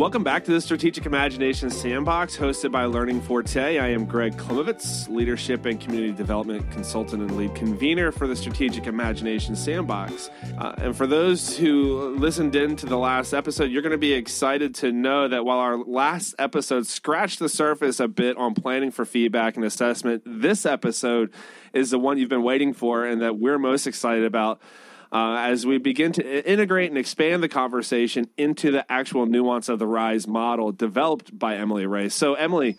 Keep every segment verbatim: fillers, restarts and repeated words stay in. Welcome back to the Strategic Imagination Sandbox, hosted by Learning Forte. I am Greg Klimovitz, Leadership and Community Development Consultant and Lead Convener for the Strategic Imagination Sandbox. Uh, and for those who listened in to the last episode, you're going to be excited to know that while our last episode scratched the surface a bit on planning for feedback and assessment, this episode is the one you've been waiting for and that we're most excited about. Uh, as we begin to integrate and expand the conversation into the actual nuance of the RISE model developed by Emily Wray. So, Emily,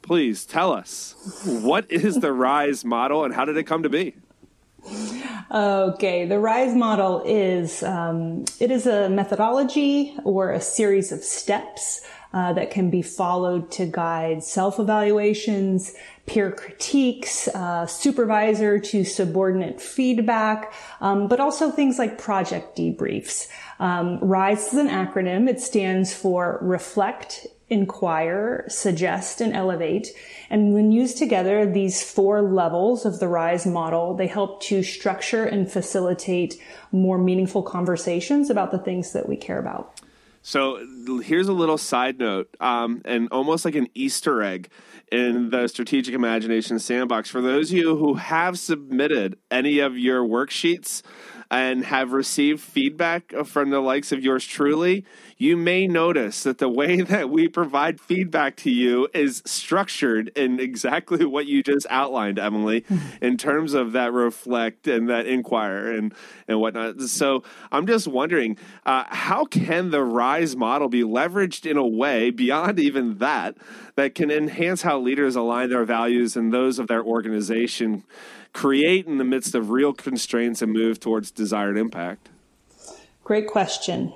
please tell us, what is the RISE model and how did it come to be? Okay, the RISE model is um, it is a methodology or a series of steps uh, that can be followed to guide self-evaluations, peer critiques, uh, supervisor to subordinate feedback, um, but also things like project debriefs. Um, RISE is an acronym. It stands for Reflect, Inquire, Suggest, and Elevate. And when used together, these four levels of the RISE model, they help to structure and facilitate more meaningful conversations about the things that we care about. So here's a little side note, um, and almost like an Easter egg in the Strategic Imagination Sandbox. For those of you who have submitted any of your worksheets and have received feedback from the likes of yours truly, you may notice that the way that we provide feedback to you is structured in exactly what you just outlined, Emily, in terms of that reflect and that inquire and, and whatnot. So I'm just wondering, uh, how can the RISE model be leveraged in a way beyond even that, that can enhance how leaders align their values and those of their organization, create in the midst of real constraints, and move towards desired impact? Great question.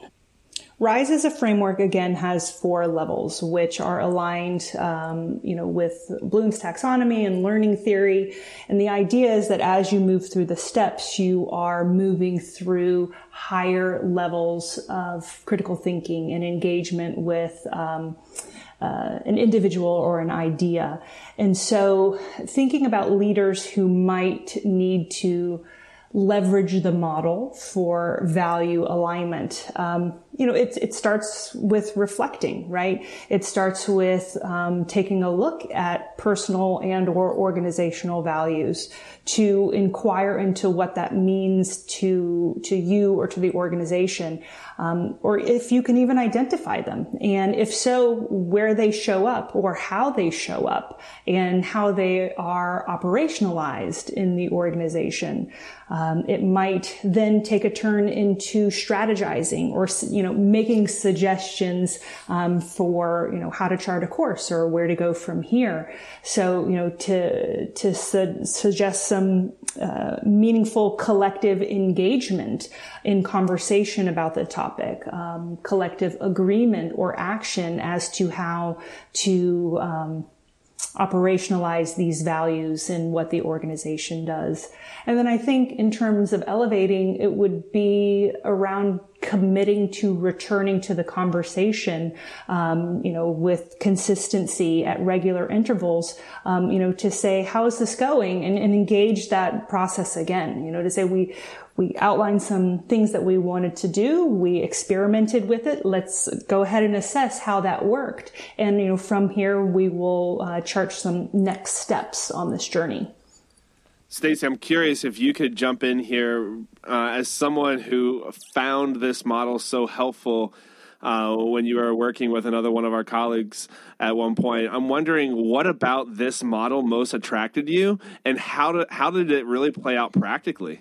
RISE as a framework, again, has four levels, which are aligned, um, you know, with Bloom's taxonomy and learning theory. And the idea is that as you move through the steps, you are moving through higher levels of critical thinking and engagement with um, uh, an individual or an idea. And so thinking about leaders who might need to leverage the model for value alignment. Um, you know, it, it starts with reflecting, right? It starts with um, taking a look at personal and or organizational values to inquire into what that means to, to you or to the organization, um, or if you can even identify them. And if so, where they show up or how they show up and how they are operationalized in the organization. Um, it might then take a turn into strategizing or, you know, making suggestions um, for, you know, how to chart a course or where to go from here. So, you know, to to su- suggest some uh, meaningful collective engagement in conversation about the topic, um, collective agreement or action as to how to um operationalize these values and what the organization does. And then I think in terms of elevating, it would be around committing to returning to the conversation, um, you know, with consistency at regular intervals, um, you know, to say, how is this going? And, and engage that process again, you know, to say we, we outlined some things that we wanted to do. We experimented with it. Let's go ahead and assess how that worked. And, you know, from here, we will uh, chart some next steps on this journey. Stacey, I'm curious if you could jump in here uh, as someone who found this model so helpful uh, when you were working with another one of our colleagues at one point. I'm wondering what about this model most attracted you and how, to, how did it really play out practically?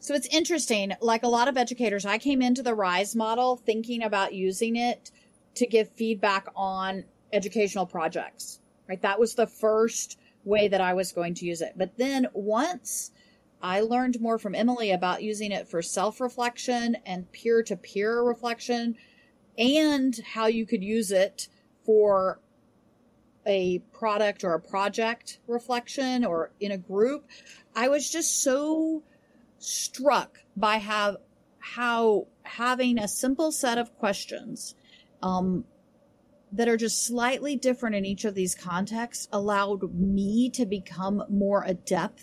So it's interesting. Like a lot of educators, I came into the RISE model thinking about using it to give feedback on educational projects, right? That was the first way that I was going to use it. But then once I learned more from Emily about using it for self-reflection and peer-to-peer reflection and how you could use it for a product or a project reflection or in a group, I was just so struck by how, how having a simple set of questions, um, that are just slightly different in each of these contexts allowed me to become more adept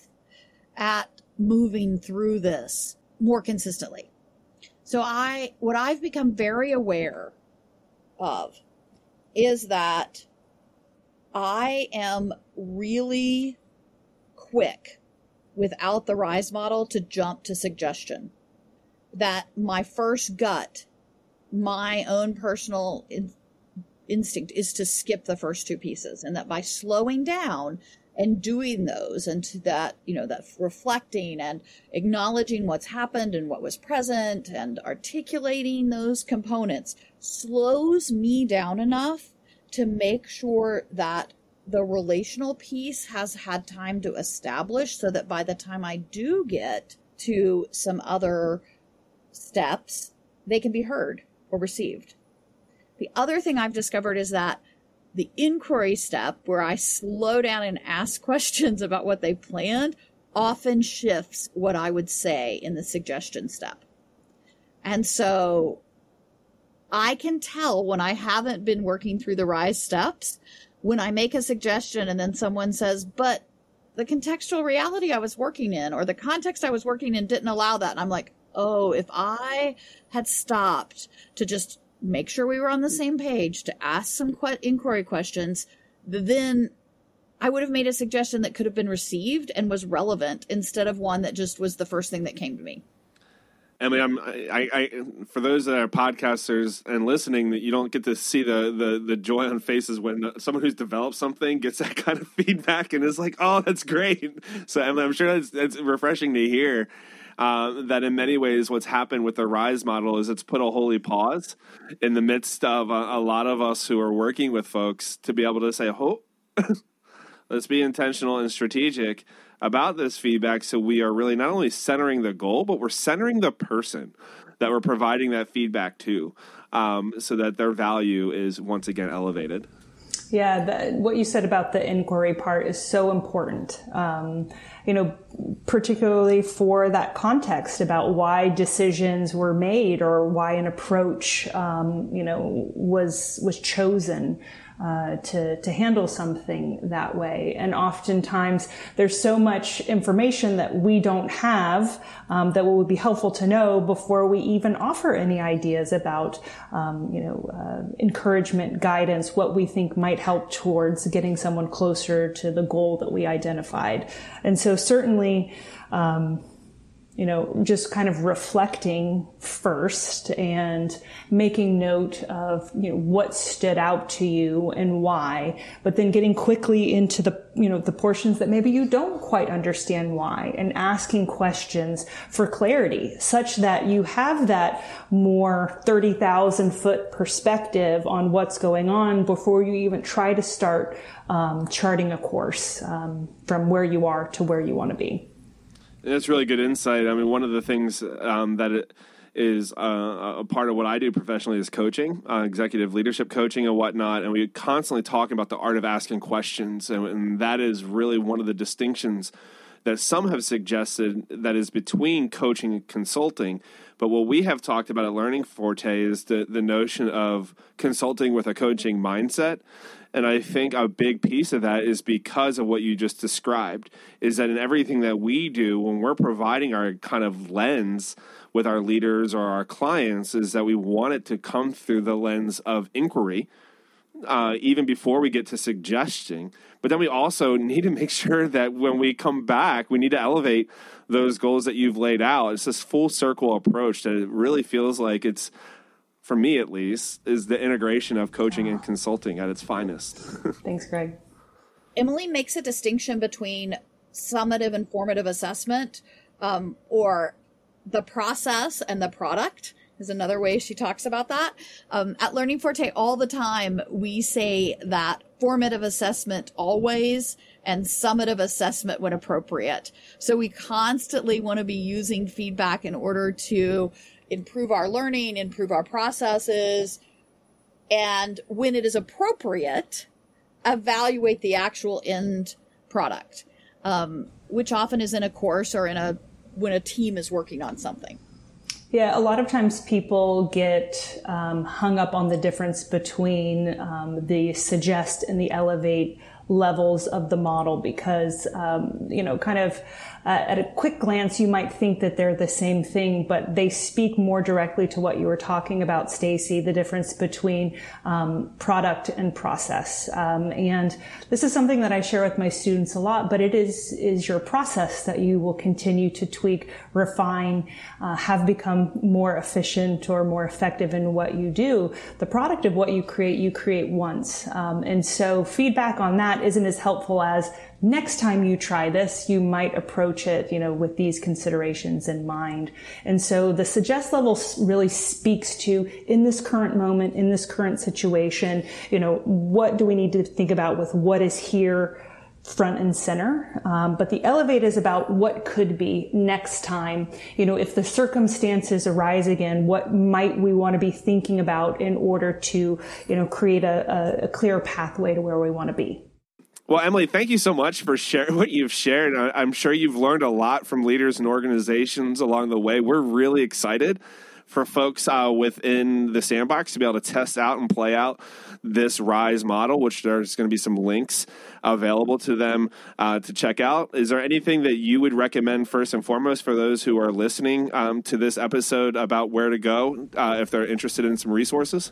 at moving through this more consistently. So I, what I've become very aware of is that I am really quick without the RISE model to jump to suggestion. That my first gut, my own personal in- instinct is to skip the first two pieces, and that by slowing down and doing those, and to that, you know, that reflecting and acknowledging what's happened and what was present and articulating those components slows me down enough to make sure that the relational piece has had time to establish, so that by the time I do get to some other steps, they can be heard or received. The other thing I've discovered is that the inquiry step, where I slow down and ask questions about what they planned, often shifts what I would say in the suggestion step. And so I can tell when I haven't been working through the RISE steps, when I make a suggestion and then someone says, but the contextual reality I was working in, or the context I was working in, didn't allow that. And I'm like, oh, if I had stopped to just make sure we were on the same page, to ask some que- inquiry questions, then I would have made a suggestion that could have been received and was relevant, instead of one that just was the first thing that came to me. Emily, I'm, I, I, for those that are podcasters and listening, that you don't get to see the, the, the joy on faces when someone who's developed something gets that kind of feedback and is like, oh, that's great. So Emily, I'm sure that's, that's refreshing to hear. Uh, that in many ways what's happened with the RISE model is it's put a holy pause in the midst of a, a lot of us who are working with folks to be able to say, oh, let's be intentional and strategic about this feedback. So we are really not only centering the goal, but we're centering the person that we're providing that feedback to, um, so that their value is once again elevated. Yeah, that, what you said about the inquiry part is so important, um, you know, particularly for that context about why decisions were made or why an approach, um, you know, was was chosen uh, to, to handle something that way. And oftentimes there's so much information that we don't have um, that would be helpful to know before we even offer any ideas about, um, you know, uh, encouragement, guidance, what we think might help towards getting someone closer to the goal that we identified. And so certainly, um, you know, just kind of reflecting first and making note of, you know, what stood out to you and why, but then getting quickly into the, you know, the portions that maybe you don't quite understand why, and asking questions for clarity such that you have that more thirty thousand foot perspective on what's going on before you even try to start um, charting a course um, from where you are to where you want to be. That's really good insight. I mean, one of the things um, that it is uh, a part of what I do professionally is coaching, uh, executive leadership coaching and whatnot. And we constantly talk about the art of asking questions. And, and that is really one of the distinctions that some have suggested that is between coaching and consulting. But what we have talked about at Learning Forte is the, the notion of consulting with a coaching mindset. And I think a big piece of that is because of what you just described, is that in everything that we do, when we're providing our kind of lens with our leaders or our clients, is that we want it to come through the lens of inquiry, uh, even before we get to suggestion. But then we also need to make sure that when we come back, we need to elevate those goals that you've laid out. It's this full circle approach that it really feels like it's, for me at least, is the integration of coaching and consulting at its finest. Thanks, Greg. Emily makes a distinction between summative and formative assessment, um, or the process and the product is another way she talks about that. Um, at Learning Forte all the time, we say that formative assessment always and summative assessment when appropriate. So we constantly want to be using feedback in order to improve our learning, improve our processes, and when it is appropriate, evaluate the actual end product, um, which often is in a course or in a when a team is working on something. Yeah, a lot of times people get um, hung up on the difference between um, the suggest and the elevate levels of the model, because, um, you know, kind of uh, at a quick glance, you might think that they're the same thing, but they speak more directly to what you were talking about, Stacy, the difference between um, product and process. Um, and this is something that I share with my students a lot, but it is, is your process that you will continue to tweak, refine, uh, have become more efficient or more effective in what you do. The product of what you create, you create once. Um, and so feedback on that isn't as helpful as next time you try this, you might approach it, you know, with these considerations in mind. And so the suggest level really speaks to, in this current moment, in this current situation, you know, what do we need to think about with what is here front and center. Um, but the elevate is about what could be next time. You know, if the circumstances arise again, what might we want to be thinking about in order to, you know, create a, a, a clear pathway to where we want to be. Well, Emily, thank you so much for sharing what you've shared. I'm sure you've learned a lot from leaders and organizations along the way. We're really excited for folks uh, within the sandbox to be able to test out and play out this RISE model, which there's going to be some links available to them uh, to check out. Is there anything that you would recommend first and foremost for those who are listening um, to this episode about where to go uh, if they're interested in some resources?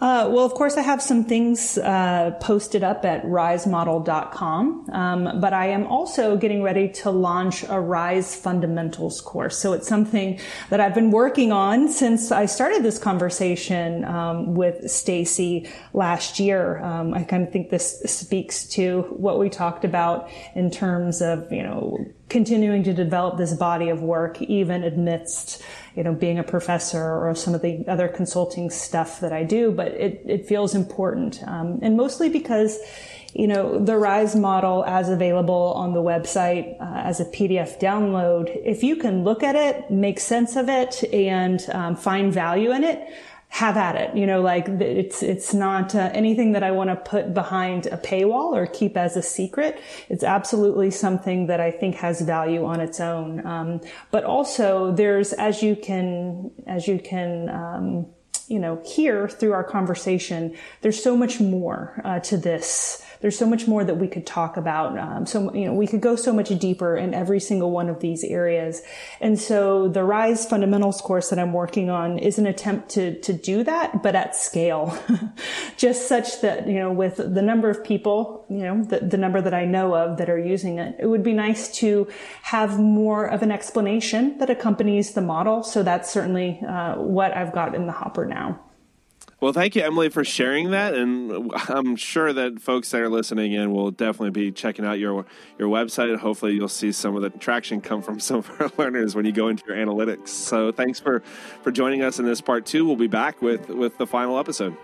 Uh, well, of course, I have some things uh, posted up at rise model dot com, um, but I am also getting ready to launch a RISE Fundamentals course. So it's something that I've been working on since I started this conversation um, with Stacy last year. Um, I kind of think this speaks to what we talked about in terms of, you know, continuing to develop this body of work, even amidst, you know, being a professor or some of the other consulting stuff that I do, but it, it feels important. Um, and mostly because, you know, the RISE model as available on the website uh, as a P D F download, if you can look at it, make sense of it, and um, find value in it, have at it. You know, like it's, it's not uh, anything that I want to put behind a paywall or keep as a secret. It's absolutely something that I think has value on its own. Um, but also there's, as you can, as you can, um, you know, hear through our conversation, there's so much more uh, to this. There's so much more that we could talk about. Um, so, you know, we could go so much deeper in every single one of these areas. And so the RISE Fundamentals course that I'm working on is an attempt to, to do that, but at scale, just such that, you know, with the number of people, you know, the, the number that I know of that are using it, it would be nice to have more of an explanation that accompanies the model. So that's certainly uh, what I've got in the hopper now. Well, thank you, Emily, for sharing that. And I'm sure that folks that are listening in will definitely be checking out your your website. And hopefully you'll see some of the traction come from some of our learners when you go into your analytics. So thanks for, for joining us in this part two. We'll be back with, with the final episode.